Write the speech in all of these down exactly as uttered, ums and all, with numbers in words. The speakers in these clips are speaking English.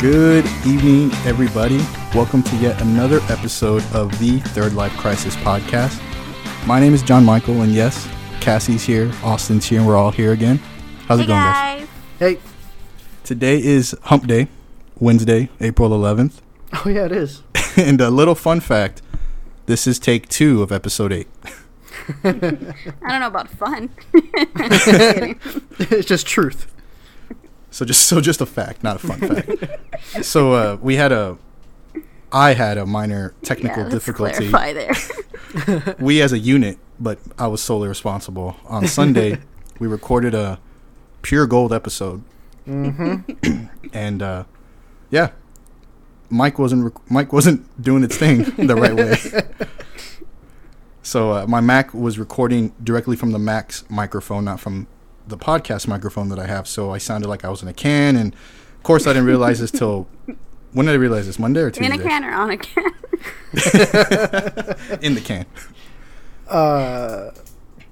Good evening, everybody. Welcome to yet another episode of the Third Life Crisis Podcast. My name is John Michael, and yes, Cassie's here, Austin's here, and we're all here again. How's it going, guys? Hey. Today is Hump Day, Wednesday, April eleventh. Oh, yeah, it is. And a little fun fact, this is take two of episode eight. I don't know about fun. It's just truth. So just so just a fact, not a fun fact. So uh, we had a, I had a minor technical yeah, let's difficulty. Clarify there. We as a unit, but I was solely responsible. On Sunday, we recorded a pure gold episode, mm-hmm. and uh, yeah, Mike wasn't rec- Mike wasn't doing its thing the right way. So uh, my Mac was recording directly from the Mac's microphone, not from the podcast microphone that I have, so I sounded like I was in a can, and of course I didn't realize this till when did I realize this? Monday or Tuesday? In a can or on a can? In the can. Uh,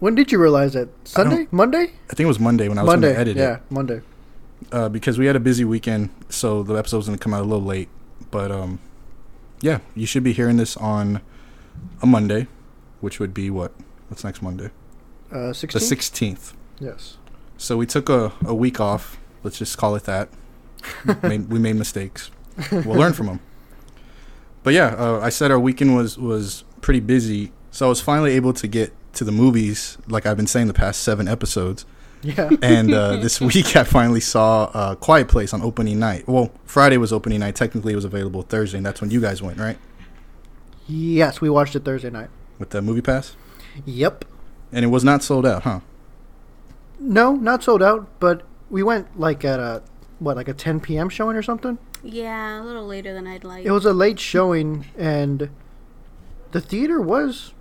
when did you realize that? Sunday? I Monday? I think it was Monday when I was going to edit yeah, it. Yeah, Monday. Uh, because we had a busy weekend, so the episode's going to come out a little late. But um, yeah, you should be hearing this on a Monday, which would be what? What's next Monday? Uh, sixteenth? The sixteenth. Yes. So we took a, a week off. Let's just call it that. made, we made mistakes. We'll learn from them. But yeah, uh, I said our weekend was, was pretty busy. So I was finally able to get to the movies, like I've been saying the past seven episodes. Yeah. And uh, this week I finally saw uh, A Quiet Place on opening night. Well, Friday was opening night. Technically it was available Thursday, and that's when you guys went, right? Yes, we watched it Thursday night. With the movie pass? Yep. And it was not sold out, huh? No, not sold out, but we went like at a, what, like a ten p.m. showing or something? Yeah, a little later than I'd like. It was a late showing, and the theater was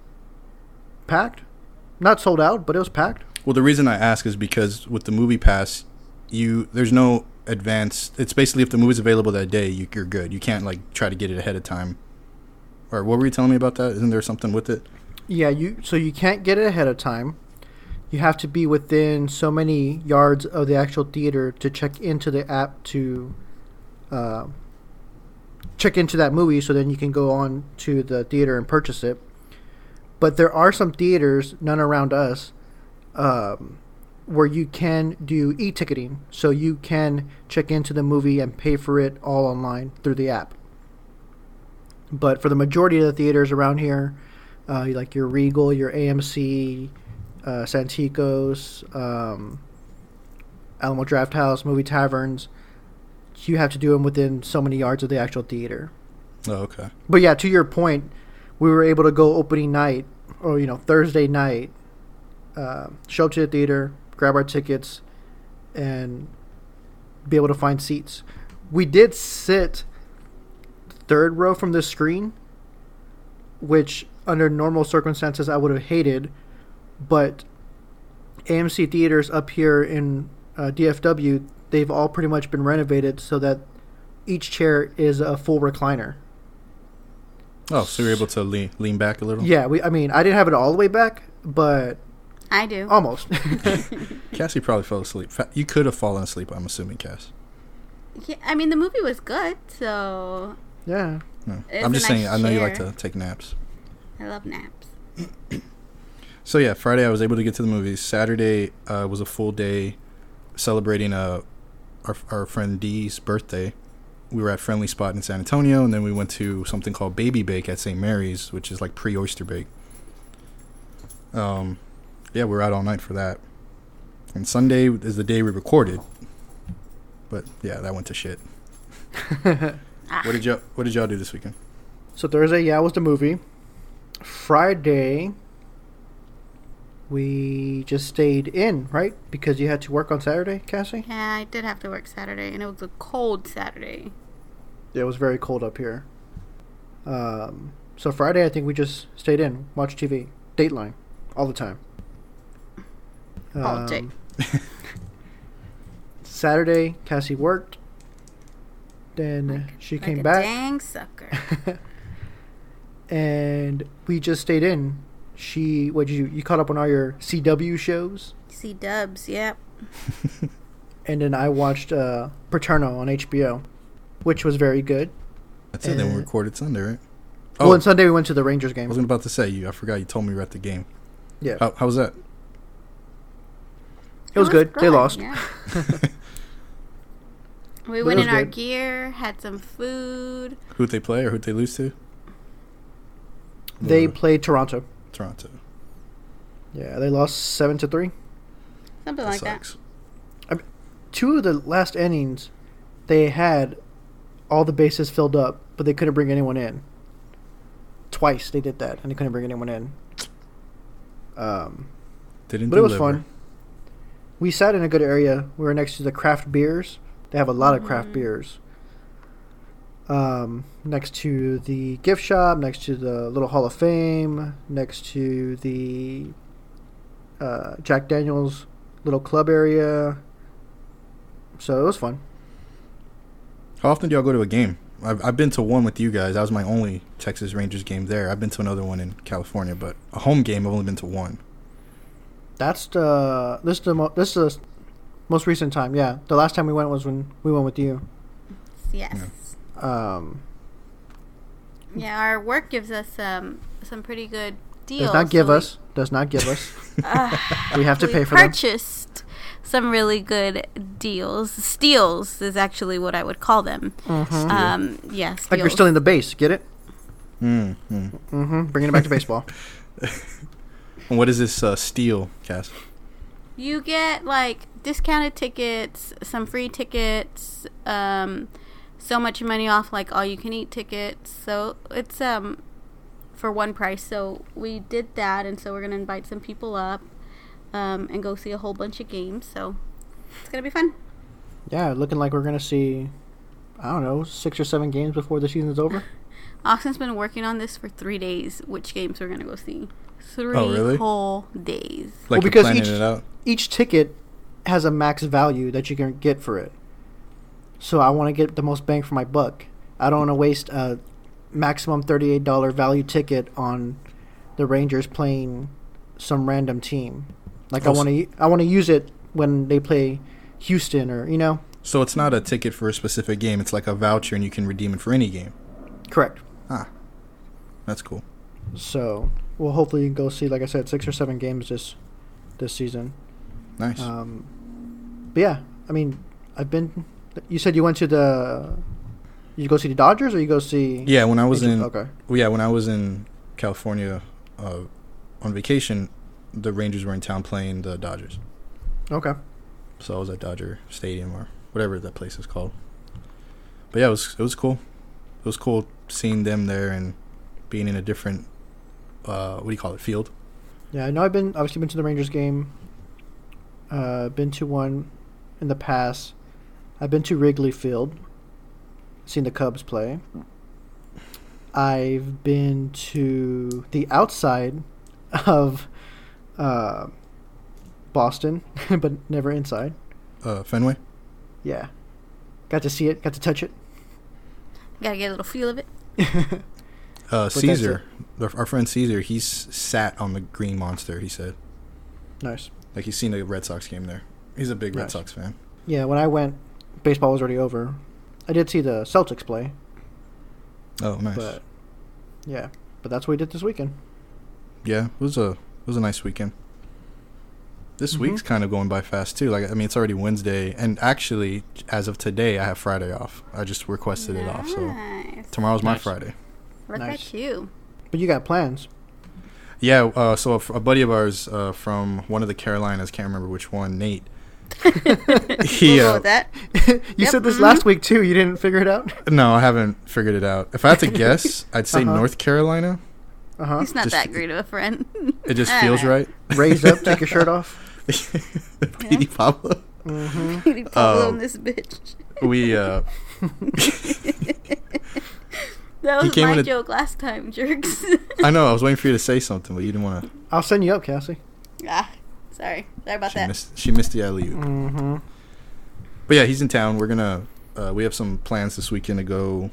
packed. Not sold out, but it was packed. Well, the reason I ask is because with the movie pass, you there's no advance. It's basically if the movie's available that day, you, you're good. You can't like try to get it ahead of time. Or what were you telling me about that? Isn't there something with it? Yeah, you. So you can't get it ahead of time. You have to be within so many yards of the actual theater to check into the app to uh, check into that movie, so then you can go on to the theater and purchase it. But there are some theaters, none around us, um, where you can do e-ticketing. So you can check into the movie and pay for it all online through the app. But for the majority of the theaters around here, uh, like your Regal, your A M C... Uh, Santico's, um, Alamo Draft House, Movie Taverns. You have to do them within so many yards of the actual theater. Oh, okay. But yeah, to your point, we were able to go opening night, or you know, Thursday night, uh, show up to the theater, grab our tickets, and be able to find seats. We did sit third row from the screen, which under normal circumstances I would have hated. But A M C theaters up here in uh, D F W, they've all pretty much been renovated so that each chair is a full recliner. Oh, so you're able to lean lean back a little? Yeah, we. I mean, I didn't have it all the way back, but... I do. Almost. Cassie probably fell asleep. You could have fallen asleep, I'm assuming, Cass. Yeah, I mean, the movie was good, so... Yeah. No. I'm just nice saying, chair. I know you like to take naps. I love naps. So, yeah, Friday I was able to get to the movies. Saturday uh, was a full day celebrating uh, our our friend Dee's birthday. We were at Friendly Spot in San Antonio, and then we went to something called Baby Bake at Saint Mary's, which is like pre-oyster bake. Um, yeah, we were out all night for that. And Sunday is the day we recorded. But, yeah, that went to shit. What did y'all, what did y'all do this weekend? So, Thursday, yeah, was the movie. Friday... We just stayed in, right? Because you had to work on Saturday, Cassie? Yeah, I did have to work Saturday, and it was a cold Saturday. Yeah, it was very cold up here. Um, so Friday, I think we just stayed in, watched T V, Dateline, all the time. Um, all day. Saturday, Cassie worked. Then like, she came like a back. Dang sucker. And we just stayed in. She, what did you, you caught up on all your C W shows? C-dubs, yep. And then I watched uh, Paterno on H B O. which was very good. That's and it. Then we recorded Sunday, right? Oh, well, on Sunday we went to the Rangers game. I was about to say, you. I forgot you told me we were at the game. Yeah. How, how was that? It, it was, was good. good. They lost. Yeah. we but went in good. our gear, had some food. Who'd they play or who'd they lose to? They played Toronto. Toronto. Yeah, they lost seven to three. Something that like sucks. that. I mean, two of the last innings, they had all the bases filled up, but they couldn't bring anyone in. Twice they did that, and they couldn't bring anyone in. Um, Didn't but it was deliver. fun. We sat in a good area. We were next to the craft beers. They have a lot mm-hmm. of craft beers. Um, next to the gift shop, next to the little Hall of Fame, next to the uh, Jack Daniel's little club area. So it was fun. How often do y'all go to a game? I've, I've been to one with you guys. That was my only Texas Rangers game there. I've been to another one in California, but a home game, I've only been to one. That's the this the mo- this is the most recent time. Yeah, the last time we went was when we went with you. Yes. Yeah. Um, yeah, our work gives us um, some pretty good deals. Does not give so us. We, does not give us. Uh, we have to we pay for them. Purchased some really good deals. Steals is actually what I would call them. Mm-hmm. Um, yes. Yeah, like you're stealing the base. Get it? Mm-hmm. Mm-hmm. Bringing it back to baseball. What is this uh, steal, Cass? You get like discounted tickets, some free tickets, um... so much money off, like, all-you-can-eat tickets. So it's um for one price. So we did that, and so we're going to invite some people up um, and go see a whole bunch of games. So it's going to be fun. Yeah, looking like we're going to see, I don't know, six or seven games before the season's over. Austin's been working on this for three days, which games we're going to go see. Three oh, really? whole days. Like well, because each, it out. each ticket has a max value that you can get for it. So I want to get the most bang for my buck. I don't want to waste a maximum thirty-eight dollars value ticket on the Rangers playing some random team. Like oh, I want to, I want to use it when they play Houston or you know. So it's not a ticket for a specific game. It's like a voucher, and you can redeem it for any game. Correct. Ah, that's cool. So we'll hopefully go see, like I said, six or seven games this this season. Nice. Um, but yeah, I mean, I've been. You said you went to the, you go see the Dodgers or you go see? Yeah, when I was H- in, okay. yeah, when I was in California uh, on vacation, the Rangers were in town playing the Dodgers. Okay. So I was at Dodger Stadium or whatever that place is called. But yeah, it was it was cool. It was cool seeing them there and being in a different, uh, what do you call it, field. Yeah, I know I've been obviously been to the Rangers game. Uh, been to one in the past. I've been to Wrigley Field, seen the Cubs play. I've been to the outside of uh, Boston, but never inside. Uh, Fenway? Yeah. Got to see it. Got to touch it. Got to get a little feel of it. uh, Caesar, it. our friend Caesar, he's sat on the Green Monster, he said. Nice. Like, he's seen a Red Sox game there. He's a big nice. Red Sox fan. Yeah, when I went... baseball was already over. I did see the Celtics play. Oh, nice. But, yeah, but that's what we did this weekend. Yeah, it was a it was a nice weekend. This mm-hmm. week's kind of going by fast too. Like I mean, it's already Wednesday, and actually, as of today, I have Friday off. I just requested nice. it off, so tomorrow's nice. my Friday. Look nice. at you! But you got plans. Yeah. Uh, so a, a buddy of ours uh, from one of the Carolinas, can't remember which one, Nate. he, uh, that. you yep. said this mm-hmm. last week too. You didn't figure it out? No, I haven't figured it out. If I had to guess, I'd say uh-huh. North Carolina. Uh-huh. He's not just, that great of a friend. It just feels know. right. Raise up, take your shirt off. Petey yeah. Pablo. Mm-hmm. Petey Pablo um, on this bitch. We. Uh, that was my joke a, last time, jerks. I know. I was waiting for you to say something, but you didn't want to. I'll send you up, Cassie. Ah. Sorry. Sorry about she that. Missed, she missed the alley-oop. Mm-hmm. But yeah, he's in town. We're going to, uh, we have some plans this weekend to go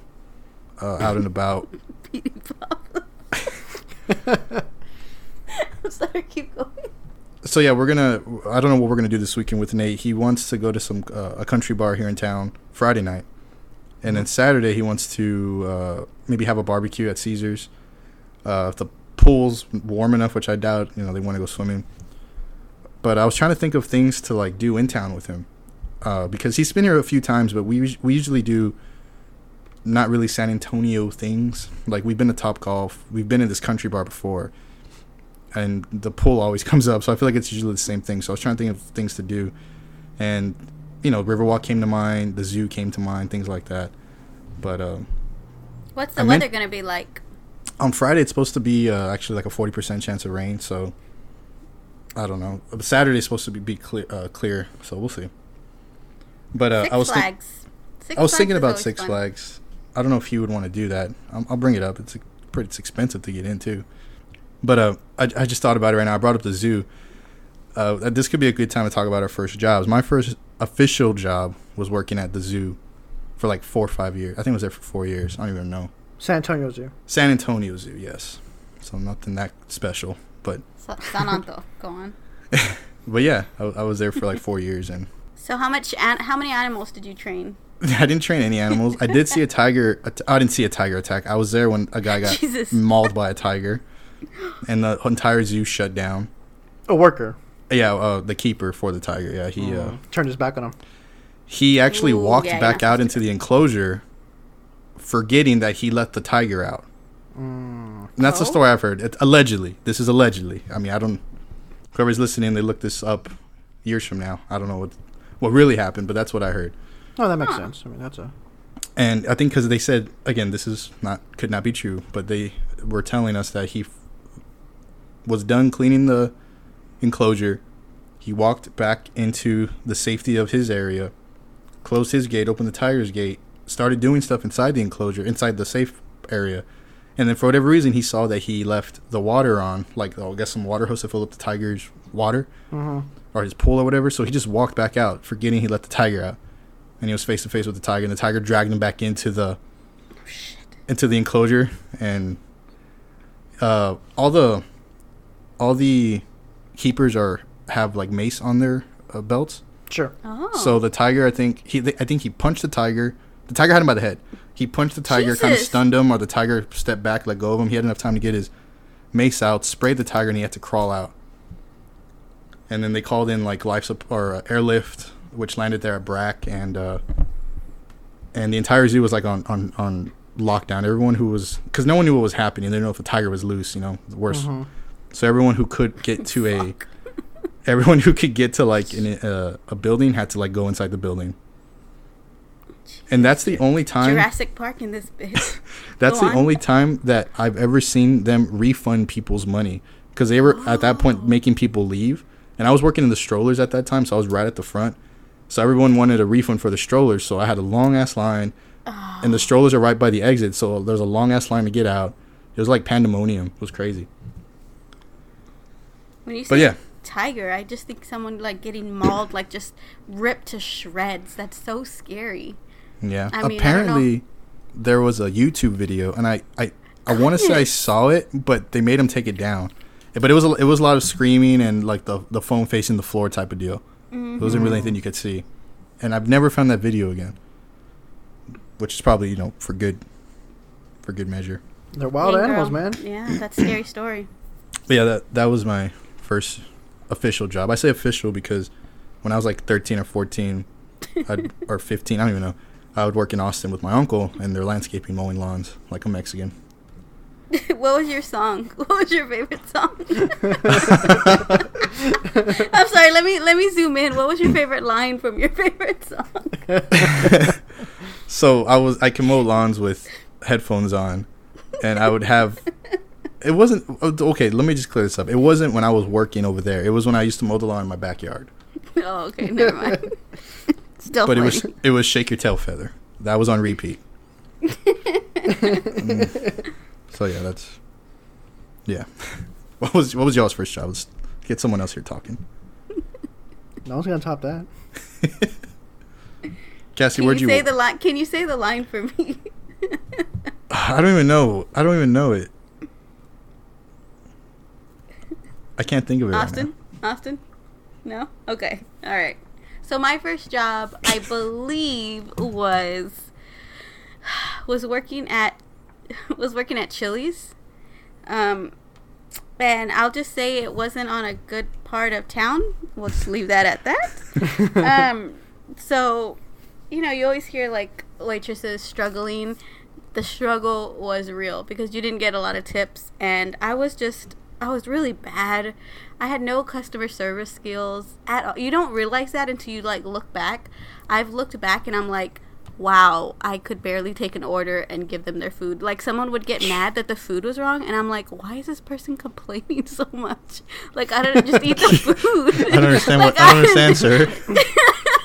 uh, out and about. Petey Pablo. I'm sorry, keep going. So yeah, we're going to, I don't know what we're going to do this weekend with Nate. He wants to go to some, uh, a country bar here in town Friday night. And then Saturday he wants to uh, maybe have a barbecue at Caesar's. Uh, if the pool's warm enough, which I doubt, you know, they want to go swimming. But I was trying to think of things to like do in town with him uh, because he's been here a few times, but we we usually do not really San Antonio things. Like we've been to Topgolf, we've been in this country bar before, and the pool always comes up. So I feel like it's usually the same thing. So I was trying to think of things to do, and you know, Riverwalk came to mind, the zoo came to mind, things like that. But um, what's the I weather meant- gonna be like? On Friday, it's supposed to be uh, actually like a forty percent chance of rain, so I don't know. Saturday is supposed to be, be clear, uh, clear, so we'll see. But uh, Six I was thi- Flags. Six I was thinking about Six fun. Flags. I don't know if he would want to do that. I'm, I'll bring it up. It's a, pretty it's expensive to get into. But uh, I, I just thought about it right now. I brought up the zoo. Uh, this could be a good time to talk about our first jobs. My first official job was working at the zoo for like four or five years. I think I was there for four years. I don't even know. San Antonio Zoo. San Antonio Zoo, yes. So nothing that special, but... San Anto, go on. But yeah, I, I was there for like four years. And so how much? An- how many animals did you train? I didn't train any animals. I did see a tiger... A t- I didn't see a tiger attack. I was there when a guy got Jesus. mauled by a tiger. And the entire zoo shut down. A worker. Yeah, uh, the keeper for the tiger. Yeah, he... Mm. Uh, turned his back on him. He actually Ooh, walked yeah, back yeah. out into the enclosure... forgetting that he let the tiger out. Mm. And that's oh. the story I've heard. It, allegedly. This is allegedly. I mean, I don't... Whoever's listening, they look this up years from now. I don't know what what really happened, but that's what I heard. Oh, that makes huh. sense. I mean, that's a... And I think because they said... Again, this is not... Could not be true, but they were telling us that he f- was done cleaning the enclosure. He walked back into the safety of his area, closed his gate, opened the tiger's gate, started doing stuff inside the enclosure, inside the safe area, and then for whatever reason he saw that he left the water on, like oh, I guess some water hose to fill up the tiger's water mm-hmm. or his pool or whatever. So he just walked back out, forgetting he let the tiger out, and he was face to face with the tiger, and the tiger dragged him back into the oh, shit. into the enclosure, and uh, all the all the keepers are have like mace on their uh, belts. Sure. Oh. So the tiger, I think he, they, I think he punched the tiger. The tiger had him by the head. He punched the tiger, Jesus. kind of stunned him, or the tiger stepped back, let go of him. He had enough time to get his mace out, sprayed the tiger, and he had to crawl out. And then they called in like life support or uh, airlift, which landed there at Brack, and uh, and the entire zoo was like on on, on lockdown. Everyone who was, because no one knew what was happening. They didn't know if the tiger was loose, you know, the worst. Mm-hmm. So everyone who could get to a, everyone who could get to like in a, a building had to like go inside the building. And that's the only time Jurassic Park in this bitch. That's Go the on. only time that I've ever seen them refund people's money, because they were oh. at that point making people leave. And I was working in the strollers at that time, so I was right at the front. So everyone wanted a refund for the strollers, so I had a long ass line, oh. and the strollers are right by the exit, so there's a long ass line to get out. It was like pandemonium. It was crazy. When you but say yeah. tiger, I just think someone like getting mauled, like just ripped to shreds. That's so scary. Yeah, I mean, apparently there was a YouTube video, and I, I, I want to say I saw it, but they made him take it down. But it was a, it was a lot of screaming and like the the phone facing the floor type of deal. Mm-hmm. It wasn't really anything you could see, and I've never found that video again, which is probably you know for good, for good measure. They're wild hey, animals, girl. man. Yeah, that's a scary story. But yeah, that that was my first official job. I say official because when I was like thirteen or fourteen, I'd, or fifteen, I don't even know. I would work in Austin with my uncle, and they're landscaping, mowing lawns like a Mexican. What was your song? What was your favorite song? I'm sorry. Let me let me zoom in. What was your favorite line from your favorite song? So I was I can mow lawns with headphones on, and I would have. It wasn't okay. Let me just clear this up. It wasn't when I was working over there. It was when I used to mow the lawn in my backyard. Oh, okay. Never mind. Still but funny. it was it was Shake Your Tail Feather. That was on repeat. mm. So yeah, that's yeah. What was what was y'all's first job? Let's get someone else here talking. No one's gonna top that. Cassie, can where'd you, you say the line? Can you say the line for me? I don't even know. I don't even know it. I can't think of it. Austin, right now. Austin, no. Okay, all right. So my first job, I believe, was was working at was working at Chili's, um, and I'll just say it wasn't on a good part of town. We'll just leave that at that. um, so, you know, you always hear like waitresses struggling. The struggle was real because you didn't get a lot of tips, and I was just I was really bad. I had no customer service skills at all. You don't realize that until you like look back. I've looked back and I'm like, wow, I could barely take an order and give them their food. Like, someone would get mad that the food was wrong, and I'm like, why is this person complaining so much? Like, I don't just eat the food. I don't understand like, what I don't understand, sir.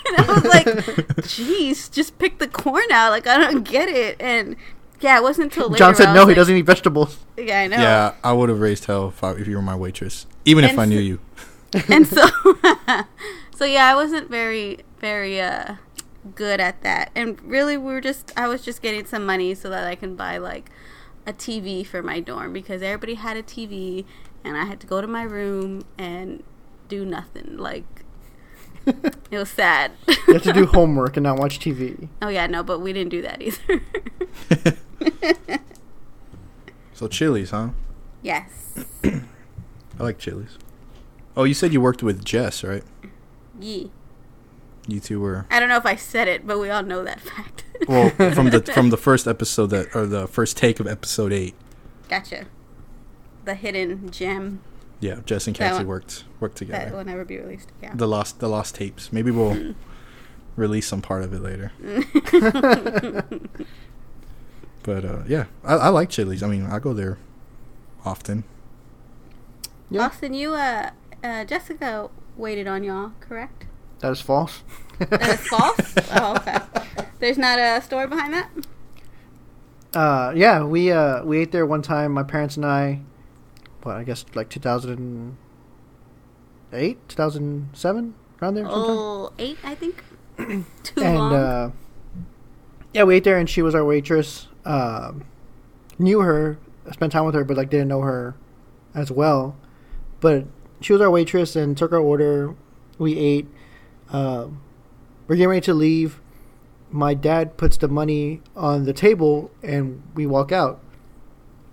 And I was like, geez, just pick the corn out. Like, I don't get it. And yeah, it wasn't until later. John said, no, he like, doesn't eat vegetables. Yeah, I know. Yeah, I would have raised hell if, I, if you were my waitress, even and if I knew you. And so, so yeah, I wasn't very, very uh, good at that. And really, we were just, I was just getting some money so that I can buy like a T V for my dorm, because everybody had a T V and I had to go to my room and do nothing. Like, it was sad. You have to do homework and not watch T V. Oh, yeah, no, but we didn't do that either. So Chili's, huh? Yes. I like Chili's. Oh, you said you worked with Jess, right? Ye. You two were... I don't know if I said it, but we all know that fact. Well, from the from the first episode, that or the first take of episode eight. Gotcha. The hidden gem. Yeah, Jess and Cassie worked worked together. That will never be released. Yeah. The lost the lost tapes. Maybe we'll release some part of it later. But uh, yeah, I, I like Chili's. I mean, I go there often. Yeah. Austin, you uh, uh, Jessica waited on y'all, correct? That is false. That is false. Oh, okay. There's not a story behind that. Uh, yeah, we uh we ate there one time. My parents and I. What, I guess like two thousand eight, two thousand seven, around there. Oh, eight, I think. Too and, long. Uh, yeah, we ate there, and she was our waitress. Um, knew her, spent time with her, but like didn't know her as well. But she was our waitress and took our order. We ate. Uh, we're getting ready to leave. My dad puts the money on the table, and we walk out.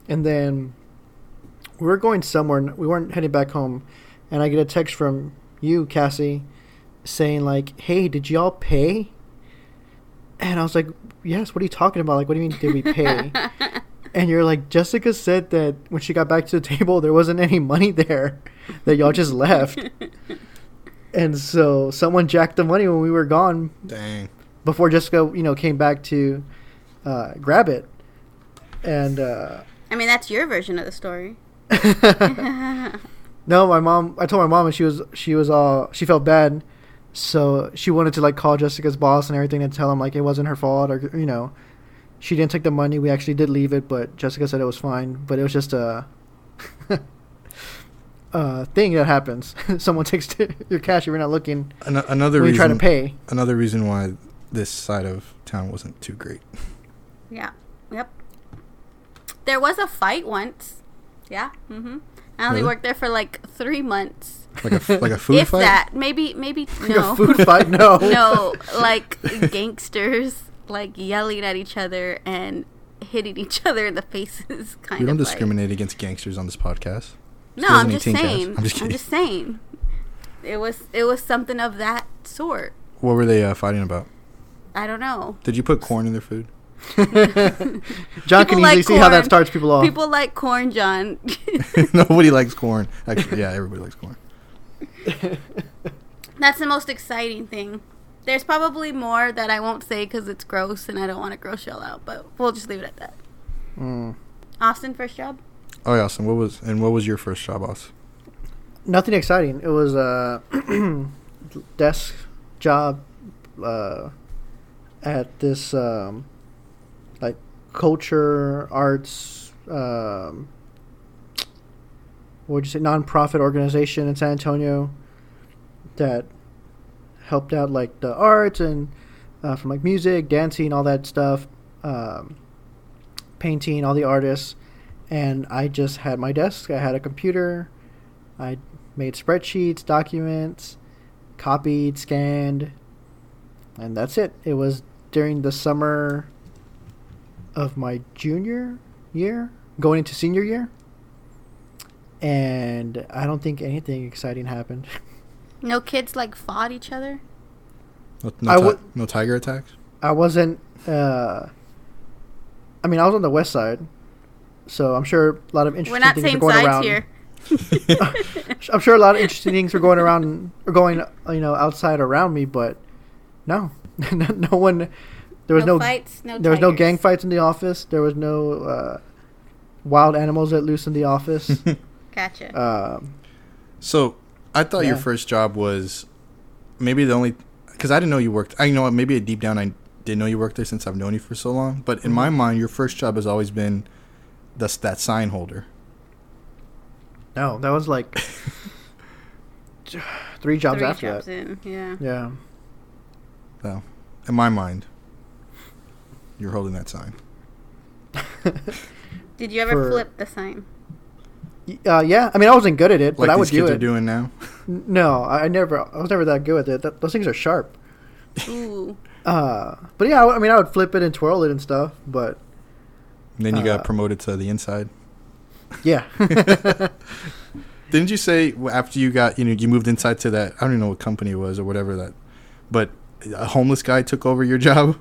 And then... we were going somewhere. We weren't heading back home. And I get a text from you, Cassie, saying, like, hey, did y'all pay? And I was like, yes, what are you talking about? Like, what do you mean, did we pay? And you're like, Jessica said that when she got back to the table, there wasn't any money there, that y'all just left. And so someone jacked the money when we were gone. Dang. Before Jessica, you know, came back to uh, grab it. And, uh... I mean, that's your version of the story. No, my mom. I told my mom, and she was she was all she felt bad, so she wanted to like call Jessica's boss and everything and tell him like it wasn't her fault, or you know, she didn't take the money. We actually did leave it, but Jessica said it was fine. But it was just a, a thing that happens. Someone takes your cash if you're not looking. An- another when reason. You try to pay. Another reason why this side of town wasn't too great. Yeah. Yep. There was a fight once. Yeah. Mm-hmm. I only really? worked there for like three months. Like a f- like a food if fight? If that, maybe maybe like no. A food fight? No. No, like gangsters like yelling at each other and hitting each other in the faces. Kind we don't of discriminate like. against gangsters on this podcast. No, I'm just saying. I'm just, I'm just saying. It was it was something of that sort. What were they uh, fighting about? I don't know. Did you put corn in their food? John people can easily like see corn. How that starts people off. People like corn, John. Nobody likes corn. Actually, yeah, everybody likes corn. That's the most exciting thing. There's probably more that I won't say because it's gross and I don't want to gross y'all out, but we'll just leave it at that. Mm. Austin, first job? Oh, yeah, Austin. What was and what was your first job, Austin? Nothing exciting. It was a desk job uh, at this. Um, like culture, arts, um, what would you say, nonprofit organization in San Antonio that helped out like the arts and uh, from like music, dancing, all that stuff, um, painting, all the artists. And I just had my desk. I had a computer. I made spreadsheets, documents, copied, scanned, and that's it. It was during the summer of my junior year, going into senior year. And I don't think anything exciting happened. No kids, like, fought each other? No, no, ti- w- no tiger attacks? I wasn't, uh... I mean, I was on the west side, so I'm sure a lot of interesting things were going around. We're not same sides here. I'm sure a lot of interesting things were going around, or going, you know, outside around me, but no. no one... There was no, no fights, no There tigers. was no gang fights in the office. There was no uh, wild animals let loose in the office. Gotcha. Um, so I thought yeah. your first job was maybe the only, because I didn't know you worked. I you know maybe deep down I didn't know you worked there since I've known you for so long. But in mm-hmm. my mind, your first job has always been that's that sign holder. No, that was like three jobs three after jobs that. In. Yeah. Yeah. So in my mind, you're holding that sign. Did you ever For, flip the sign? Uh, yeah. I mean, I wasn't good at it, like but I would do it. Like these kids are doing now? No, I never. I was never that good at it. That, those things are sharp. Ooh. Uh, but yeah, I, I mean, I would flip it and twirl it and stuff, but... And then you uh, got promoted to the inside? Yeah. Didn't you say after you got, you know, you moved inside to that, I don't even know what company it was or whatever that, but a homeless guy took over your job?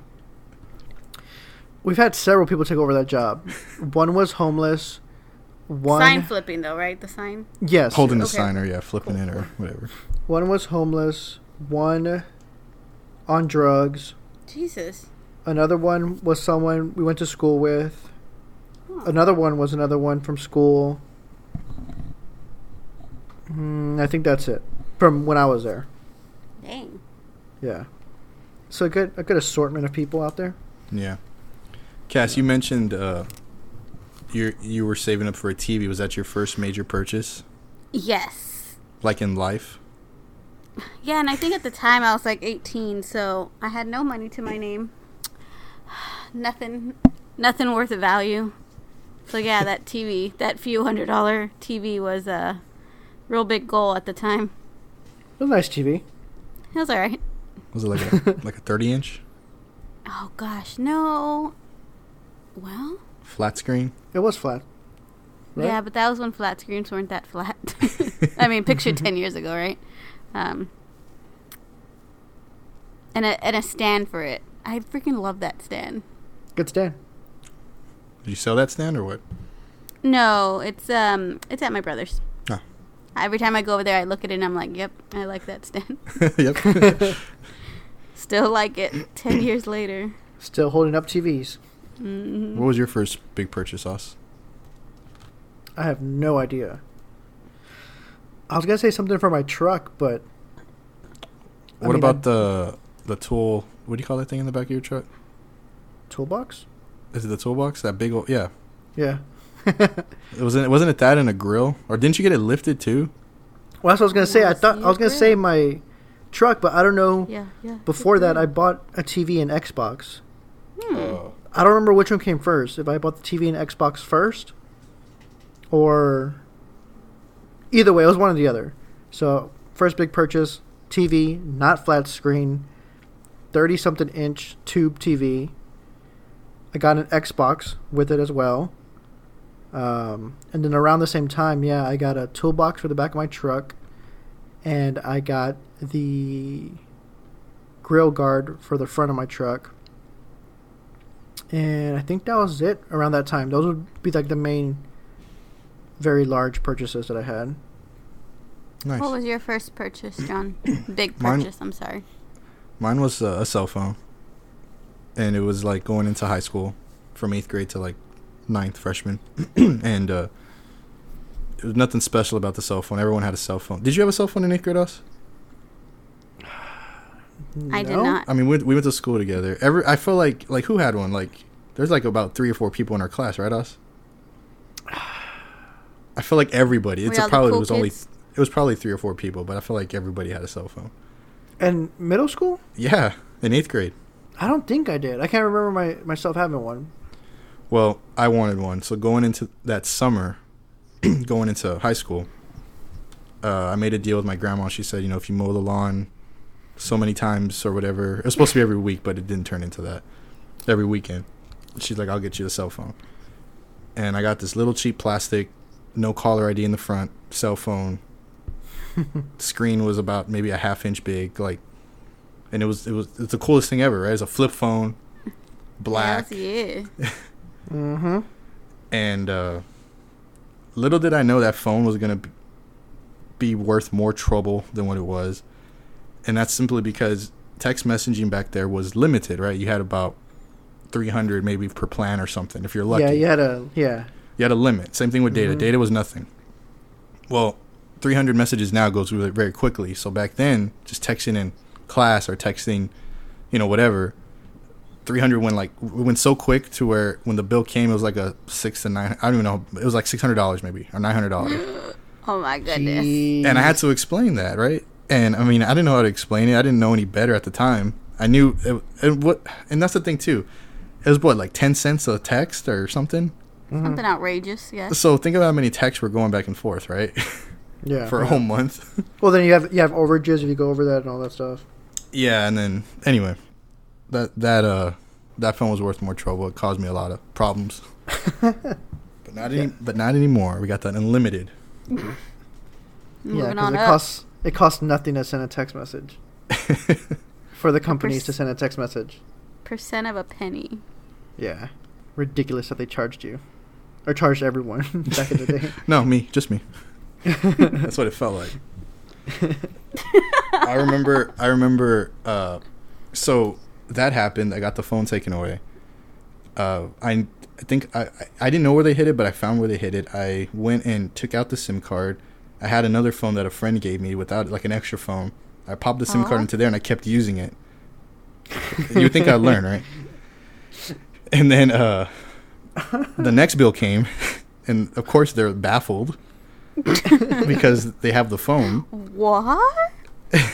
We've had several people take over that job. One was homeless. One sign flipping though, right? The sign. Yes, holding yes. the okay. sign or yeah, flipping cool. it or whatever. One was homeless. One on drugs. Jesus. Another one was someone we went to school with. Huh. Another one was another one from school. Mm, I think that's it from when I was there. Dang. Yeah. So a good a good assortment of people out there. Yeah. Cass, you mentioned uh, you you were saving up for a T V. Was that your first major purchase? Yes. Like in life? Yeah, and I think at the time I was like eighteen, so I had no money to my name. Nothing, nothing worth a value. So yeah, that T V, that few hundred dollar T V was a real big goal at the time. It was a nice T V. It was all right. Was it like a like a thirty inch? Oh gosh, no. Well, flat screen. It was flat. Right? Yeah, but that was when flat screens weren't that flat. I mean, picture ten years ago, right? Um, and a and a stand for it. I freaking love that stand. Good stand. Did you sell that stand or what? No, it's um, it's at my brother's. Ah. Every time I go over there, I look at it and I'm like, "Yep, I like that stand." Yep. Still like it ten years later. Still holding up T Vs. Mm-hmm. What was your first big purchase, Aus? I have no idea. I was gonna say something for my truck, but what I mean, about I'd the the tool? What do you call that thing in the back of your truck? Toolbox? Is it the toolbox? That big old yeah. Yeah. It wasn't. Wasn't it that and a grill? Or didn't you get it lifted too? Well, that's what I was gonna say. I thought I was gonna say my truck, but I don't know. Yeah, yeah. Before that, I bought a T V and Xbox. Hmm. Oh. I don't remember which one came first. If I bought the T V and Xbox first, or either way, it was one or the other. So first big purchase, T V, not flat screen, thirty-something inch tube T V. I got an Xbox with it as well. Um, and then around the same time, yeah, I got a toolbox for the back of my truck, and I got the grill guard for the front of my truck. And I think that was it around that time. Those would be like the main very large purchases that I had. Nice. What was your first purchase, John? Big purchase, mine, I'm sorry. Mine was uh, a cell phone. And it was like going into high school from eighth grade to like ninth freshman. And uh, there was nothing special about the cell phone. Everyone had a cell phone. Did you have a cell phone in eighth grade, Us? No? I did not. I mean, we, we went to school together. Every I feel like like who had one? Like there's like about three or four people in our class, right? Us. I feel like everybody. It's a, probably cool it was kids? only it was probably three or four people, but I feel like everybody had a cell phone. In middle school? Yeah, in eighth grade. I don't think I did. I can't remember my myself having one. Well, I wanted one. So going into that summer, going into high school, uh, I made a deal with my grandma. She said, you know, if you mow the lawn so many times or whatever. It was supposed to be every week, but it didn't turn into that. Every weekend. She's like, I'll get you a cell phone. And I got this little cheap plastic, no caller I D in the front, cell phone. Screen was about maybe a half inch big, like, and it was it was it's the coolest thing ever, right? It's a flip phone, black. Yes, yeah. Mm-hmm. And uh, little did I know that phone was gonna be worth more trouble than what it was, and that's simply because text messaging back there was limited, right? You had about three hundred maybe per plan or something if you're lucky. Yeah, you had a yeah. You had a limit. Same thing with data. Mm-hmm. Data was nothing. Well, three hundred messages now goes through it very quickly. So back then, just texting in class or texting, you know, whatever, three hundred went like went so quick to where when the bill came, it was like a six to nine. I don't even know. It was like six hundred dollars maybe or nine hundred dollars. Oh my goodness! Jeez. And I had to explain that, right? And I mean, I didn't know how to explain it. I didn't know any better at the time. I knew, it, it, what, and that's the thing too. It was what, like ten cents a text or something. Mm-hmm. Something outrageous, yeah. So think about how many texts were going back and forth, right? Yeah, for a yeah. whole month. Well, then you have you have overages if you go over that and all that stuff. Yeah, and then anyway, that that uh that phone was worth more trouble. It caused me a lot of problems. But not any, yeah. but not anymore. We got that unlimited. Mm-hmm. Yeah, because it up. costs it costs nothing to send a text message for the companies per- to send a text message. Percent of a penny. Yeah, ridiculous that they charged you, or charged everyone back in the day. No, me, just me. That's what it felt like. I remember. I remember. Uh, so that happened. I got the phone taken away. Uh, I, I think I, I didn't know where they hid it, but I found where they hid it. I went and took out the SIM card. I had another phone that a friend gave me without, like, an extra phone. I popped the SIM Aww. card into there and I kept using it. You would think I'd learn, right? And then uh, the next bill came, and of course they're baffled. Because they have the phone. What?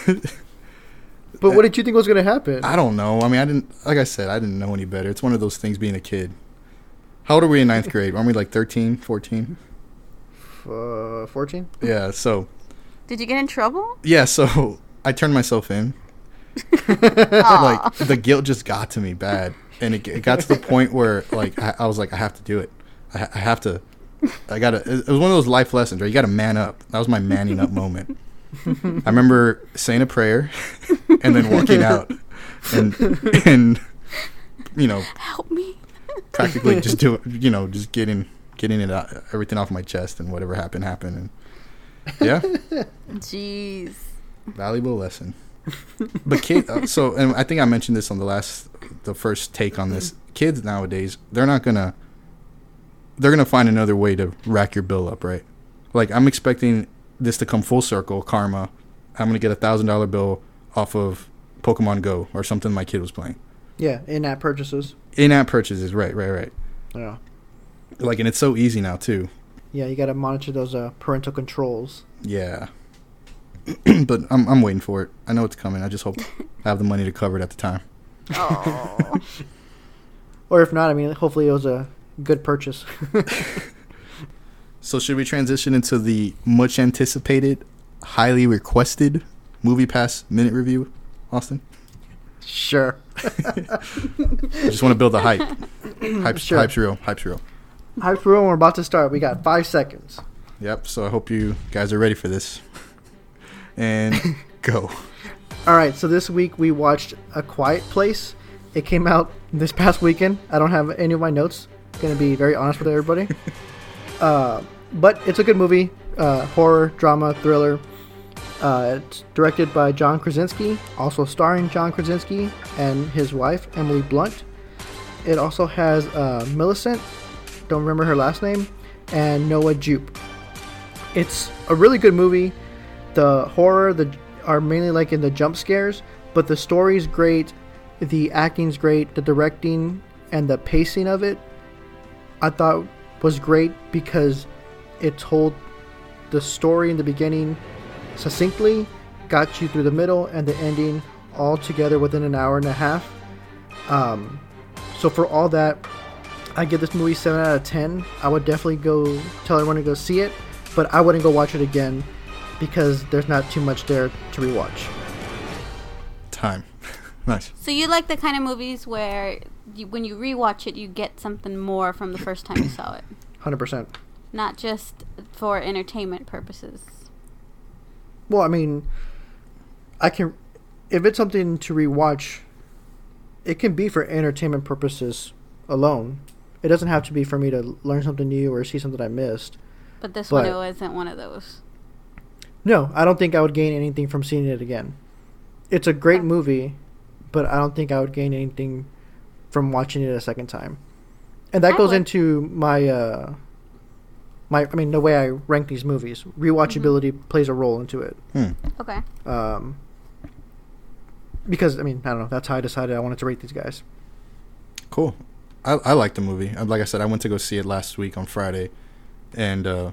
But what did you think was going to happen? I don't know. I mean, I didn't. Like I said, I didn't know any better. It's one of those things being a kid. How old are we in ninth grade? Aren't we like thirteen, fourteen? Uh, fourteen? Yeah, so. Did you get in trouble? Yeah, so I turned myself in. Like, the guilt just got to me bad. And it, it got to the point where, like, I, I was like, I have to do it. I, I have to. I got it. It was one of those life lessons, right? You got to man up. That was my manning up moment. I remember saying a prayer and then walking out, and and you know, help me. Practically just do it, you know, just getting getting it out, everything off my chest, and whatever happened happened. And yeah. Jeez. Valuable lesson. But kids, uh, so and I think I mentioned this on the last, the first take on this. Kids nowadays, they're not gonna. They're gonna find another way to rack your bill up, right? Like, I'm expecting this to come full circle, karma. I'm gonna get a thousand dollar bill off of Pokemon Go or something my kid was playing. Yeah, in-app purchases. In-app purchases, right, right, right. Yeah. Like, and it's so easy now too. Yeah, you gotta monitor those uh, parental controls. Yeah. But I'm I'm waiting for it. I know it's coming. I just hope I have the money to cover it at the time. Oh. Or if not, I mean, hopefully it was a good purchase. So should we transition into the much anticipated, highly requested Movie Pass minute review, Austin? Sure. I just want to build the hype. Hype's, sure. hype's real. Hype's real. Hype's real. We're about to start. We got five seconds. Yep. So I hope you guys are ready for this. And go. All right. So this week we watched A Quiet Place. It came out this past weekend. I don't have any of my notes. Gonna be very honest with everybody. Uh, but it's a good movie. Uh, horror, drama, thriller. Uh, it's directed by John Krasinski, also starring John Krasinski and his wife Emily Blunt. It also has uh, Millicent, don't remember her last name, and Noah Jupe. It's a really good movie. The horror the are mainly like in the jump scares, but the story's great, the acting's great, the directing and the pacing of it I thought was great because it told the story in the beginning succinctly, got you through the middle and the ending all together within an hour and a half. Um, so for all that, I give this movie seven out of ten. I would definitely go tell everyone to go see it, but I wouldn't go watch it again because there's not too much there to rewatch. Time. Nice. So you like the kind of movies where you, when you rewatch it, you get something more from the first time you saw it. one hundred percent. Not just for entertainment purposes. Well, I mean, I can, if it's something to rewatch, it can be for entertainment purposes alone. It doesn't have to be for me to learn something new or see something I missed. But this but, one isn't one of those. No, I don't think I would gain anything from seeing it again. It's a great movie, but I don't think I would gain anything from watching it a second time. And that I goes would. into my, uh, my I mean, the way I rank these movies. Rewatchability mm-hmm. plays a role into it. Hmm. Okay. Um, because, I mean, I don't know. That's how I decided I wanted to rate these guys. Cool. I, I like the movie. Like I said, I went to go see it last week on Friday, and uh,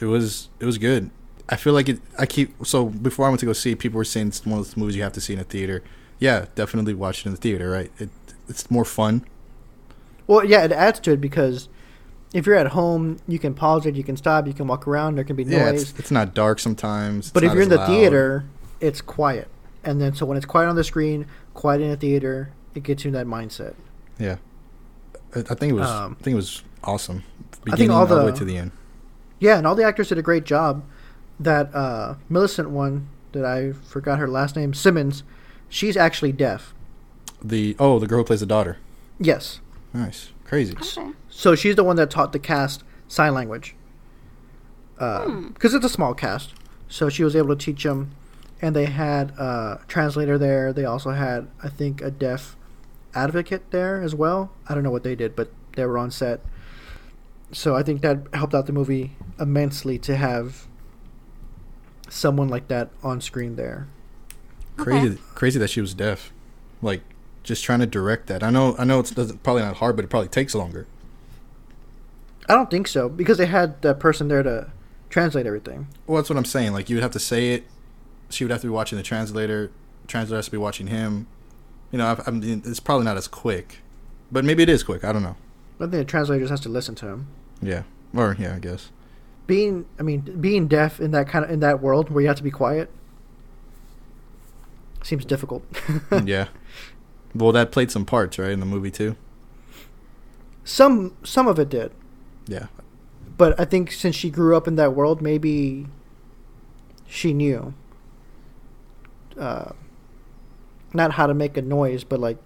it was it was good. I feel like it. I keep so before I went to go see it, people were saying it's one of those movies you have to see in a theater. Yeah, definitely watch it in the theater, right? It it's more fun. Well, yeah, it adds to it because if you're at home, you can pause it, you can stop, you can walk around. There can be noise. Yeah, it's, it's not dark sometimes. But if you're in the theater, it's quiet, and then so when it's quiet on the screen, quiet in a theater, it gets you in that mindset. Yeah. I think it was. Um, I think it was awesome. Beginning all, all the way to the end. Yeah, and all the actors did a great job. That uh, Millicent one, that I forgot her last name, Simmons. She's actually deaf. The oh, the girl who plays the daughter. Yes. Nice, crazy. Okay. So she's the one that taught the cast sign language. Because uh, hmm. it's a small cast, so she was able to teach them, and they had a translator there. They also had, I think, a deaf advocate there as well. I don't know what they did, but they were on set. So I think that helped out the movie immensely to have someone like that on screen there. Okay. Crazy, crazy that she was deaf. Like, just trying to direct that. I know, I know it's doesn't, probably not hard, but it probably takes longer. I don't think so because they had that person there to translate everything. Well, that's what I'm saying. Like, you would have to say it. She would have to be watching the translator. The translator has to be watching him. You know, I've, I mean, it's probably not as quick, but maybe it is quick. I don't know. I think the translator just has to listen to him. Yeah, or yeah, I guess. Being, I mean, being deaf in that kind of in that world where you have to be quiet seems difficult. Yeah. Well, that played some parts, right, in the movie too. Some, some of it did. Yeah. But I think since she grew up in that world, maybe she knew. Uh. Not how to make a noise, but like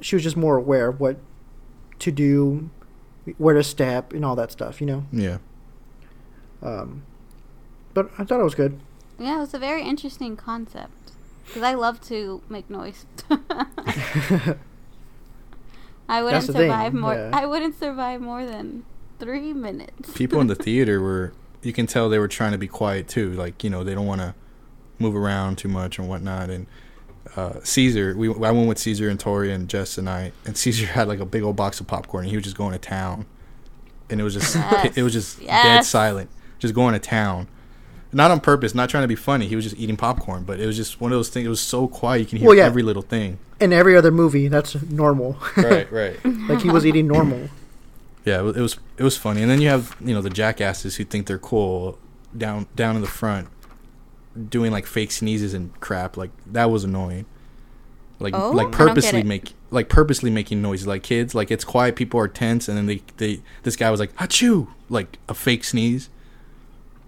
she was just more aware of what to do, where to step, and all that stuff, you know? Yeah. Um, but I thought it was good. Yeah, it was a very interesting concept because I love to make noise. I wouldn't survive thing. more. Yeah. I wouldn't survive more than three minutes. People in the theater were, you can tell they were trying to be quiet too. Like, you know, they don't want to move around too much and whatnot, and Uh, Caesar, we I went with Caesar and Tori and Jess and I, and Caesar had like a big old box of popcorn, and he was just going to town, and it was just yes. it was just yes. dead silent, just going to town, not on purpose, not trying to be funny. He was just eating popcorn, but it was just one of those things. It was so quiet you can hear well, yeah. every little thing. In every other movie, that's normal. Right, right. Like he was eating normal. Yeah, it was it was funny, and then you have you know the jackasses who think they're cool down down in the front. Doing like fake sneezes and crap, like that was annoying. Like oh, like purposely make like purposely making noises, like kids. Like it's quiet, people are tense, and then they, they this guy was like achoo, like a fake sneeze.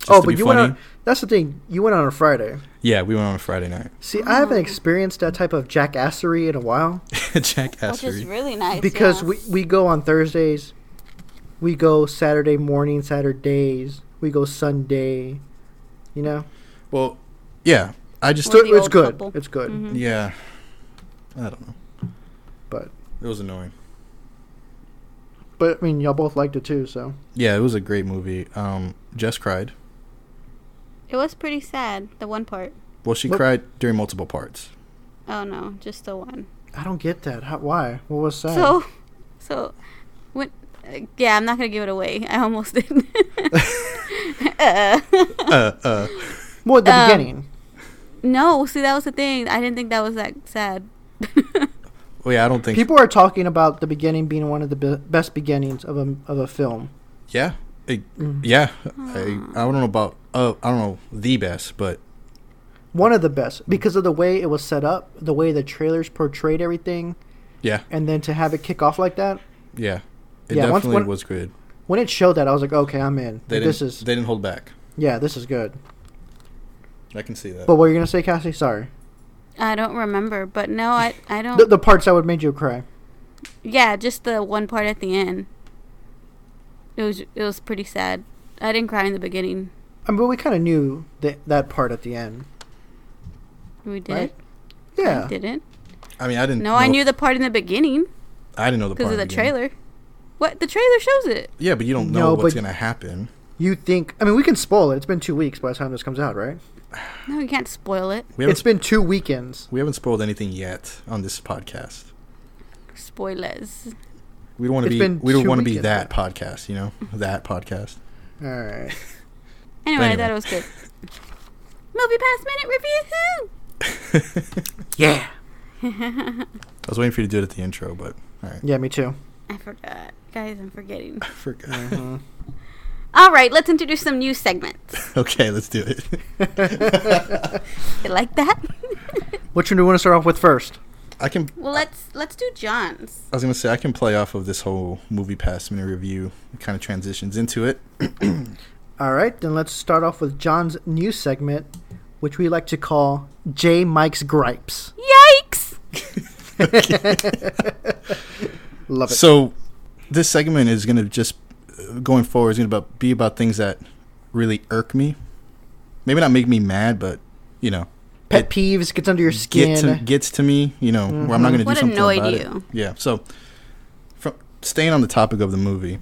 Oh, but you funny. went on. That's the thing. You went on a Friday. Yeah, we went on a Friday night. See, I haven't experienced that type of jackassery in a while. Jackassery, which is really nice because yeah. we we go on Thursdays, we go Saturday morning, Saturdays, we go Sunday, you know. Well, yeah, I just th- it's good. Couple. It's good. Mm-hmm. Yeah, I don't know, but it was annoying. But I mean, y'all both liked it too, so yeah, it was a great movie. Um, Jess cried. It was pretty sad. The one part. Well, she what? cried during multiple parts. Oh no, just the one. I don't get that. How, why? What was sad? So, so when? Uh, yeah, I'm not gonna give it away. I almost did. uh. uh. Uh. More at the um, beginning. No, see, that was the thing. I didn't think that was that sad. Well, yeah, I don't think... People are talking about the beginning being one of the be- best beginnings of a, of a film. Yeah. It, mm-hmm. Yeah. I, I don't know about... Uh, I don't know the best, but... one of the best because of the way it was set up, the way the trailers portrayed everything. Yeah. And then to have it kick off like that. Yeah. It yeah, definitely once, when, was good. When it showed that, I was like, okay, I'm in. They this is They didn't hold back. Yeah, this is good. I can see that. But what were you going to say, Cassie? Sorry. I don't remember, but no, I I don't. the, the parts that would make you cry. Yeah, just the one part at the end. It was it was pretty sad. I didn't cry in the beginning. I mean, we kind of knew that that part at the end. We did. Right? Yeah. I didn't. I mean, I didn't. No, know I knew the part in the beginning. I didn't know the part because of the beginning. Trailer. What the trailer shows it. Yeah, but you don't know no, what's gonna happen. You think? I mean, we can spoil it. It's been two weeks by the time this comes out, right? No, you can't spoil it. It's been two weekends. We haven't spoiled anything yet on this podcast. Spoilers. We don't want to be. We don't want to be that podcast. You know, that podcast. All right. Anyway, anyway, I thought it was good. Movie Past Minute Review. Yeah. I was waiting for you to do it at the intro, but all right. Yeah, me too. I forgot, guys. I'm forgetting. I forgot. Uh-huh. All right, let's introduce some new segments. Okay, let's do it. You like that? Which one do we want to start off with first? I can. Well, let's let's do John's. I was gonna say I can play off of this whole Movie Past Minute Review. It kind of transitions into it. All right, then let's start off with John's new segment, which we like to call J. Mike's Gripes. Yikes! Love it. So, this segment is gonna just going forward is gonna be about things that really irk me. Maybe not make me mad, but you know. Pet peeves gets under your skin. Get to, gets to me, you know, mm-hmm. where I'm not going to do something about it. What annoyed you? Yeah. So, from, staying on the topic of the movie,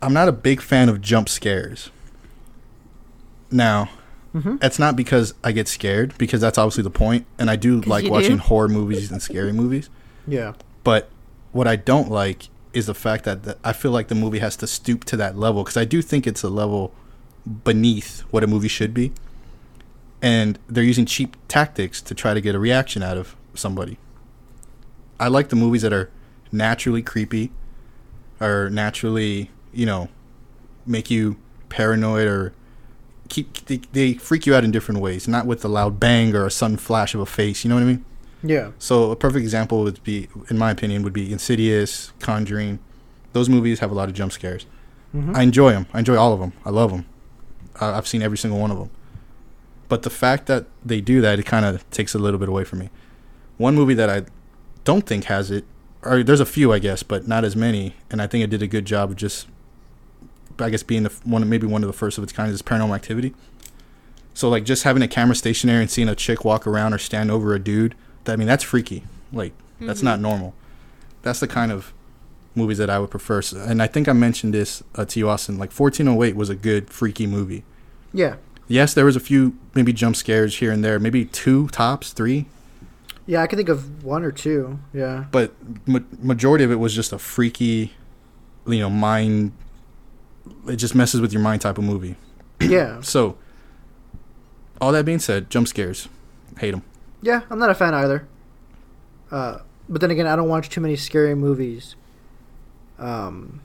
I'm not a big fan of jump scares. Now, mm-hmm. that's not because I get scared, because that's obviously the point, and I do like watching do? horror movies and scary movies. Yeah. But what I don't like is the fact that the, I feel like the movie has to stoop to that level, because I do think it's a level beneath what a movie should be. And they're using cheap tactics to try to get a reaction out of somebody. I like the movies that are naturally creepy or naturally, you know, make you paranoid or keep they, they freak you out in different ways, not with a loud bang or a sudden flash of a face. You know what I mean? Yeah. So a perfect example would be, in my opinion, would be Insidious, Conjuring. Those movies have a lot of jump scares. Mm-hmm. I enjoy them. I enjoy all of them. I love them. Uh, I've seen every single one of them. But the fact that they do that, it kind of takes a little bit away from me. One movie that I don't think has it, or there's a few, I guess, but not as many, and I think it did a good job of just, I guess, being the one, maybe one of the first of its kind, is Paranormal Activity. So, like, just having a camera stationary and seeing a chick walk around or stand over a dude, that, I mean, that's freaky. Like, mm-hmm. that's not normal. That's the kind of movies that I would prefer. So, and I think I mentioned this uh, to you, Austin. Like, fourteen oh eight was a good, freaky movie. Yeah. Yes, there was a few maybe jump scares here and there, maybe two tops, three. Yeah, I can think of one or two. Yeah, but ma- majority of it was just a freaky, you know, mind. It just messes with your mind type of movie. Yeah. So, all that being said, jump scares, hate them. Yeah, I'm not a fan either. Uh, but then again, I don't watch too many scary movies. Um.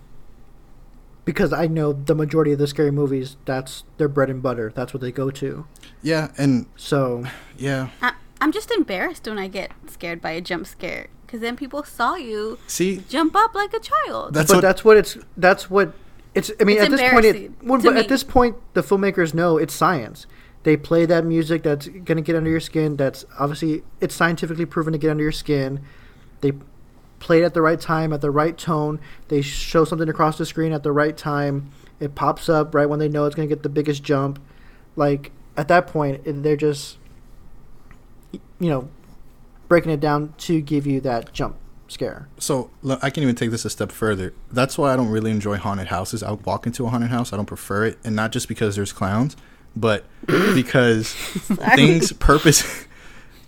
Because I know the majority of the scary movies, that's their bread and butter. That's what they go to. Yeah, and... So... Yeah. I, I'm just embarrassed when I get scared by a jump scare. Because then people saw you See, jump up like a child. That's but what, that's what it's... That's what... It's. I mean, it's at this point... It, well, but me. At this point, the filmmakers know it's science. They play that music that's going to get under your skin. That's obviously... It's scientifically proven to get under your skin. They... Played at the right time, at the right tone. They show something across the screen at the right time. It pops up right when they know it's going to get the biggest jump. Like, at that point, they're just, you know, breaking it down to give you that jump scare. So, I can even take this a step further. That's why I don't really enjoy haunted houses. I walk into a haunted house. I don't prefer it. And not just because there's clowns, but because things purpose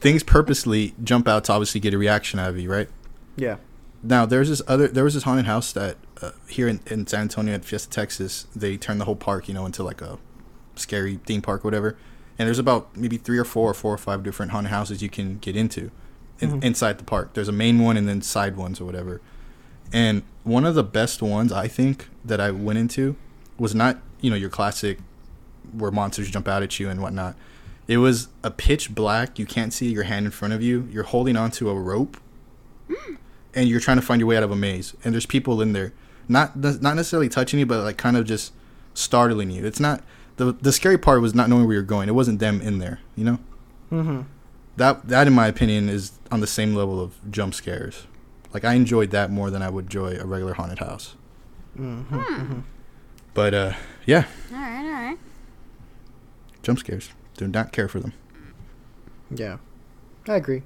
things purposely jump out to obviously get a reaction out of you, right? Yeah. Now there's this other there was this haunted house that uh, here in, in San Antonio at Fiesta, Texas, they turned the whole park, you know, into like a scary theme park or whatever. And there's about maybe three or four or four or five different haunted houses you can get into in, mm-hmm. inside the park. There's a main one and then side ones or whatever. And one of the best ones I think that I went into was not, you know, your classic where monsters jump out at you and whatnot. It was a pitch black. You can't see your hand in front of you. You're holding onto a rope, mm. and you're trying to find your way out of a maze. And there's people in there, not not necessarily touching you, but like kind of just startling you. It's not the the scary part was not knowing where you're going. It wasn't them in there, you know. Mm-hmm. That that, in my opinion, is on the same level of jump scares. Like I enjoyed that more than I would enjoy a regular haunted house. Mm-hmm. Mm-hmm. But uh, yeah. All right, all right. Jump scares. Do not care for them. Yeah, I agree.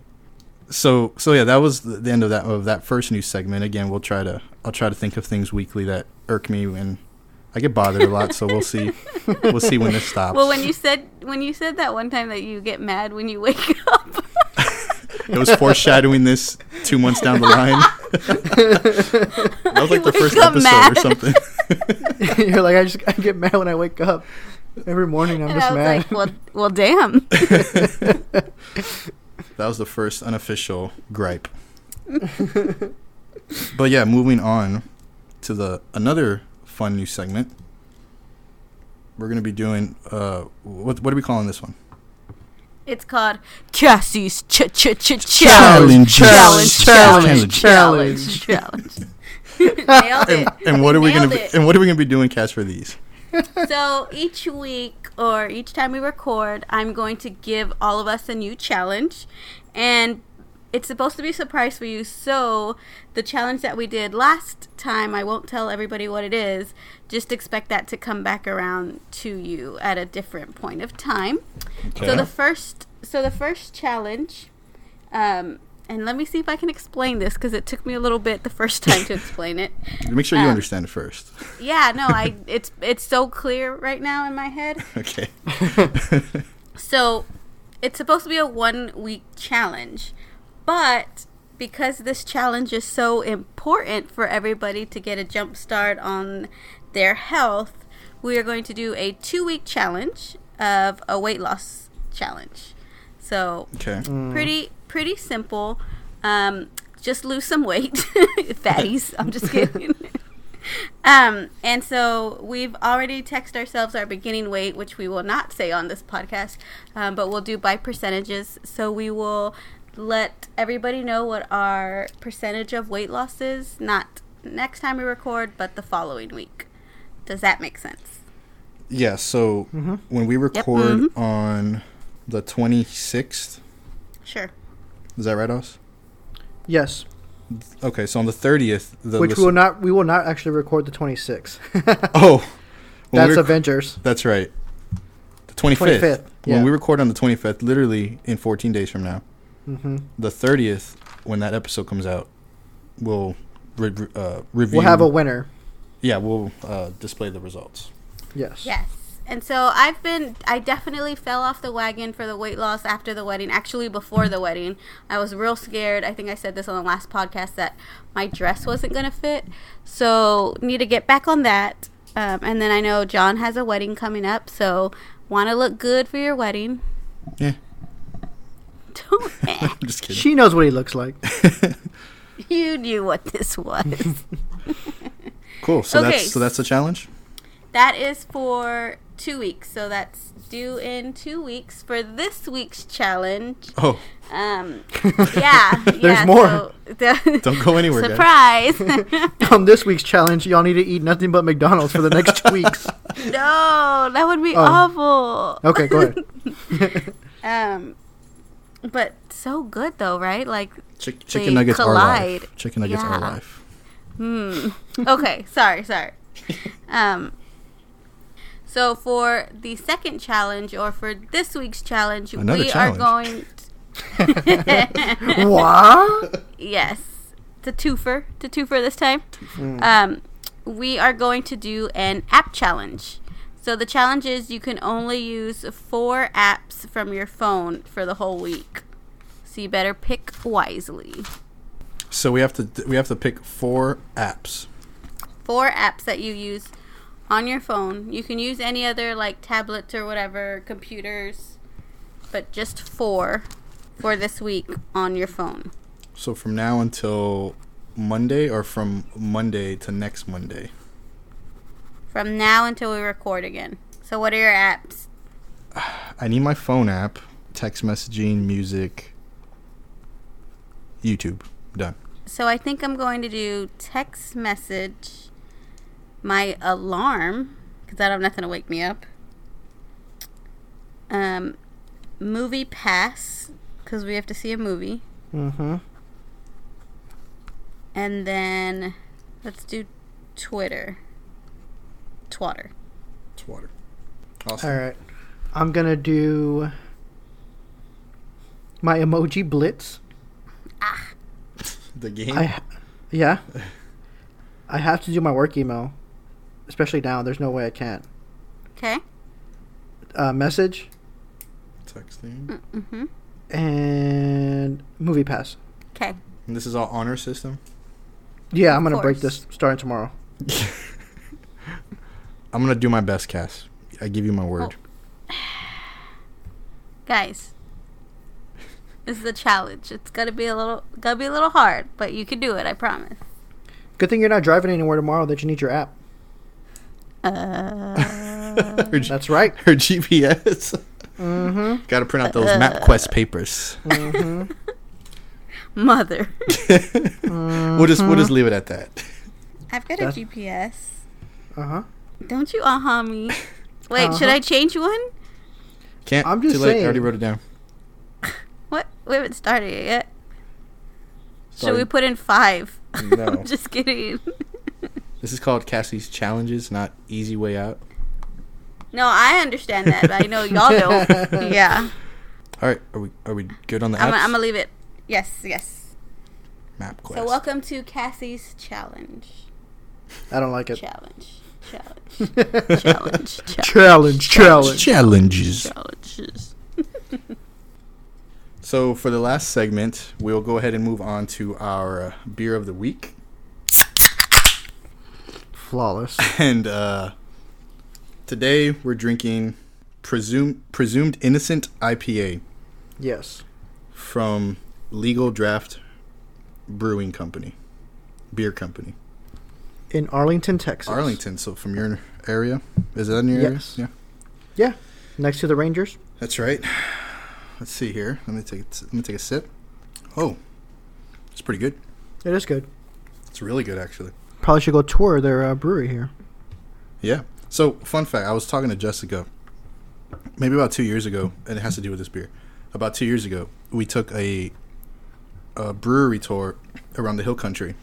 So, so yeah, that was the end of that of that first news segment. Again, we'll try to I'll try to think of things weekly that irk me, and I get bothered a lot. So we'll see, we'll see when this stops. Well, when you said when you said that one time that you get mad when you wake up, it was foreshadowing this two months down the line. That was like the first episode mad. or something. You're like, I just I get mad when I wake up. Every morning I'm and just I was mad. Like, well, well, damn. That was the first unofficial gripe. But yeah, moving on to the another fun new segment. We're gonna be doing uh, what? What are we calling this one? It's called Cassie's ch- ch- ch- challenge. Challenge. Challenge. Challenge. Challenge. Challenge. Nailed it. And, and what are we Nailed gonna? Be, and what are we gonna be doing, Cass, for these? So each week or each time we record, I'm going to give all of us a new challenge, and it's supposed to be a surprise for you. So the challenge that we did last time, I won't tell everybody what it is. Just expect that to come back around to you at a different point of time. Okay. So the first, so the first challenge, um, and let me see if I can explain this because it took me a little bit the first time to explain it. Make sure you um, understand it first. Yeah, no, I it's it's so clear right now in my head. Okay. So, it's supposed to be a one-week challenge, but because this challenge is so important for everybody to get a jump start on their health, we are going to do a two-week challenge of a weight loss challenge. So, okay. pretty... Pretty simple. Um, just lose some weight. Fatties. I'm just kidding. um, and so we've already texted ourselves our beginning weight, which we will not say on this podcast, um, but we'll do by percentages. So we will let everybody know what our percentage of weight loss is, not next time we record, but the following week. Does that make sense? Yeah. So mm-hmm. when we record yep. mm-hmm. on the twenty-sixth. Sure. Is that right, Oz? Yes. Okay, so on the thirtieth, the which listen- we will not we will not actually record the twenty-sixth. Oh, that's rec- Avengers. That's right. The twenty-fifth. twenty-fifth yeah. When we record on the twenty-fifth, literally in fourteen days from now, mm-hmm. the thirtieth, when that episode comes out, we'll re- uh, review. We'll have a winner. Yeah, we'll uh, display the results. Yes. Yes. And so I've been, I definitely fell off the wagon for the weight loss after the wedding. Actually, before the wedding, I was real scared. I think I said this on the last podcast that my dress wasn't going to fit. So need to get back on that. Um, and then I know John has a wedding coming up. So want to look good for your wedding. Yeah. Don't I'm just kidding. She knows what he looks like. You knew what this was. Cool. So, okay. that's, so that's the challenge? That is for... Two weeks, so that's due in two weeks for this week's challenge. Oh, um, yeah, there's yeah, more. So the Don't go anywhere. Surprise! On this week's challenge, y'all need to eat nothing but McDonald's for the next two weeks. No, that would be um, awful. Okay, go ahead. um, but so good though, right? Like Chick- chicken nuggets collide. Are life. Chicken nuggets yeah. are life. Hmm. Okay. sorry. Sorry. Um. So for the second challenge, or for this week's challenge, Another we challenge. are going. To what? Yes, it's a twofer, it's a twofer this time. Mm. Um, we are going to do an app challenge. So the challenge is you can only use four apps from your phone for the whole week. So you better pick wisely. So we have to we have to pick four apps. Four apps that you use. On your phone. You can use any other, like, tablets or whatever, computers, but just four for this week on your phone. So from now until Monday, or from Monday to next Monday? From now until we record again. So what are your apps? I need my phone app, text messaging, music, YouTube. Done. So I think I'm going to do text message, my alarm, because I don't have nothing to wake me up. Um, movie pass, because we have to see a movie. Mm-hmm. And then let's do Twitter. Twatter. Twatter. Awesome. All right. I'm going to do my emoji blitz. Ah. The game? I, yeah. I have to do my work email, especially now. There's no way I can't. Okay. Uh, message. Texting. Mm-hmm. And movie pass. Okay. And this is all honor system? Yeah, I'm going to break this starting tomorrow. I'm going to do my best, Cass. I give you my word. Oh. Guys. This is a challenge. It's gotta be a little, gotta be a little hard, but you can do it. I promise. Good thing you're not driving anywhere tomorrow. That you need your app. Uh, G- that's right. Her G P S. Mm-hmm. Got to print out those uh, MapQuest papers. Mm-hmm. Mother. Mm-hmm. We'll just we'll just leave it at that. I've got that's- a G P S. Uh huh. Don't you uh huh me? Wait, uh-huh. Should I change one? Can't. I'm just too late. Saying. I already wrote it down. What? We haven't started it yet. Sorry. Should we put in five? No. I'm just kidding. This is called Cassie's Challenges, not Easy Way Out. No, I understand that, but I know y'all don't. Yeah. All right. Are we are we good on the apps? I'm going to leave it. Yes, yes. Map quest. So welcome to Cassie's Challenge. I don't like it. Challenge. Challenge. Challenge. Challenge. Challenge. Challenges. Challenges. So for the last segment, we'll go ahead and move on to our uh, beer of the week. Flawless. And uh, today we're drinking Presumed Presumed Innocent I P A. Yes. From Legal Draft Brewing Company. Beer Company. In Arlington, Texas. Arlington, so from your area. Is that in your yes. area? Yeah. Yeah. Next to the Rangers. That's right. Let's see here. Let me take let me take a sip. Oh, it's pretty good. It is good. It's really good, actually. Probably should go tour their uh, brewery here. Yeah. So, fun fact: I was talking to Jessica maybe about two years ago, and it has to do with this beer. About two years ago, we took a, a brewery tour around the Hill Country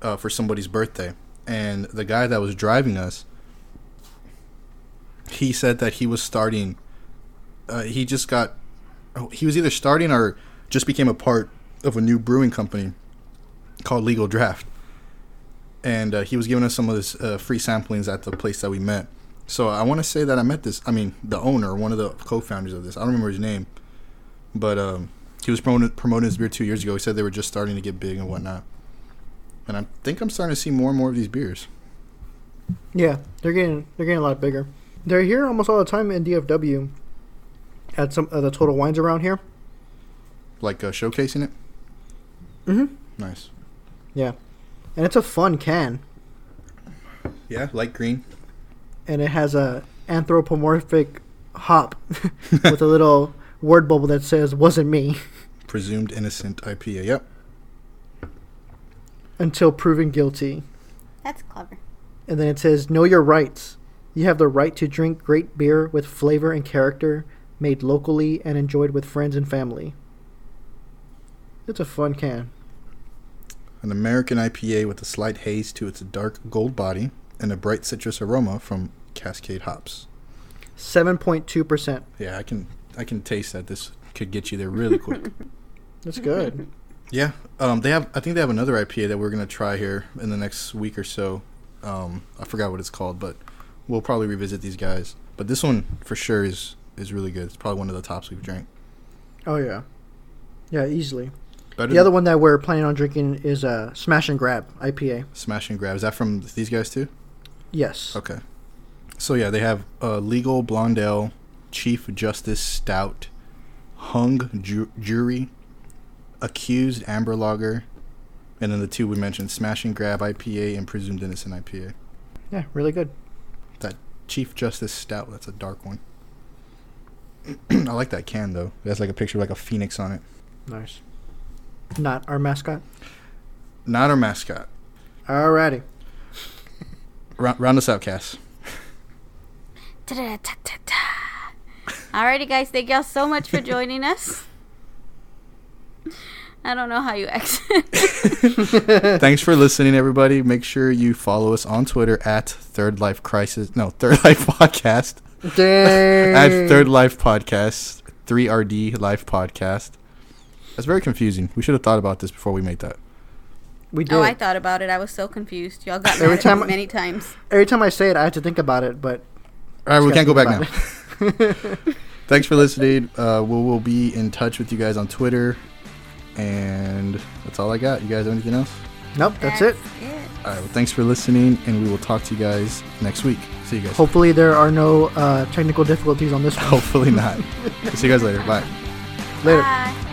uh, for somebody's birthday, and the guy that was driving us, he said that he was starting. Uh, he just got. Oh, he was either starting or just became a part of a new brewing company called Legal Draft. And uh, he was giving us some of his uh, free samplings at the place that we met. So I want to say that I met this, I mean, the owner, one of the co-founders of this. I don't remember his name. But um, he was promoting, promoting his beer two years ago. He said they were just starting to get big and whatnot. And I think I'm starting to see more and more of these beers. Yeah, they're getting they're getting a lot bigger. They're here almost all the time in D F W. At some of the Total Wines around here. Like uh, showcasing it? Mm-hmm. Nice. Yeah. And it's a fun can. Yeah, light green. And it has a anthropomorphic hop with a little word bubble that says, wasn't me. Presumed Innocent I P A, yep. Until proven guilty. That's clever. And then it says, know your rights. You have the right to drink great beer with flavor and character, made locally and enjoyed with friends and family. It's a fun can. An American I P A with a slight haze to its dark gold body and a bright citrus aroma from Cascade hops. seven point two percent. Yeah, I can I can taste that. This could get you there really quick. That's good. Yeah, um, they have. I think they have another I P A that we're going to try here in the next week or so. Um, I forgot what it's called, but we'll probably revisit these guys. But this one for sure is... is really good. It's probably one of the tops we've drank. Oh, yeah. Yeah, easily. Better the other one that we're planning on drinking is uh, Smash and Grab I P A. Smash and Grab. Is that from these guys, too? Yes. Okay. So, yeah, they have uh, Legal Blonde Ale, Chief Justice Stout, Hung Ju- Jury, Accused Amber Lager, and then the two we mentioned, Smash and Grab I P A and Presumed Innocent I P A. Yeah, really good. That Chief Justice Stout, that's a dark one. I like that can, though. It has like a picture of like a phoenix on it. Nice. Not our mascot? Not our mascot. Alrighty. R- round us out, Cass. Alrighty, guys. Thank y'all so much for joining us. I don't know how you exit. Thanks for listening, everybody. Make sure you follow us on Twitter at Third Life Crisis. No, Third Life Podcast. Dang. At Third Life Podcast. three R D Life Podcast. That's very confusing. We should have thought about this before we made that. We did. Oh, I thought about it. I was so confused. Y'all got every mad time at me many times. Every time I say it, I have to think about it, but... All right, we can't go back now. Thanks for listening. Uh, we'll, we'll be in touch with you guys on Twitter. And that's all I got. You guys have anything else? Nope, that's, that's it. it. All right, well, thanks for listening, and we will talk to you guys next week. See you guys. Hopefully there are no uh, technical difficulties on this one. Hopefully not. See you guys later. Bye. Later. Bye.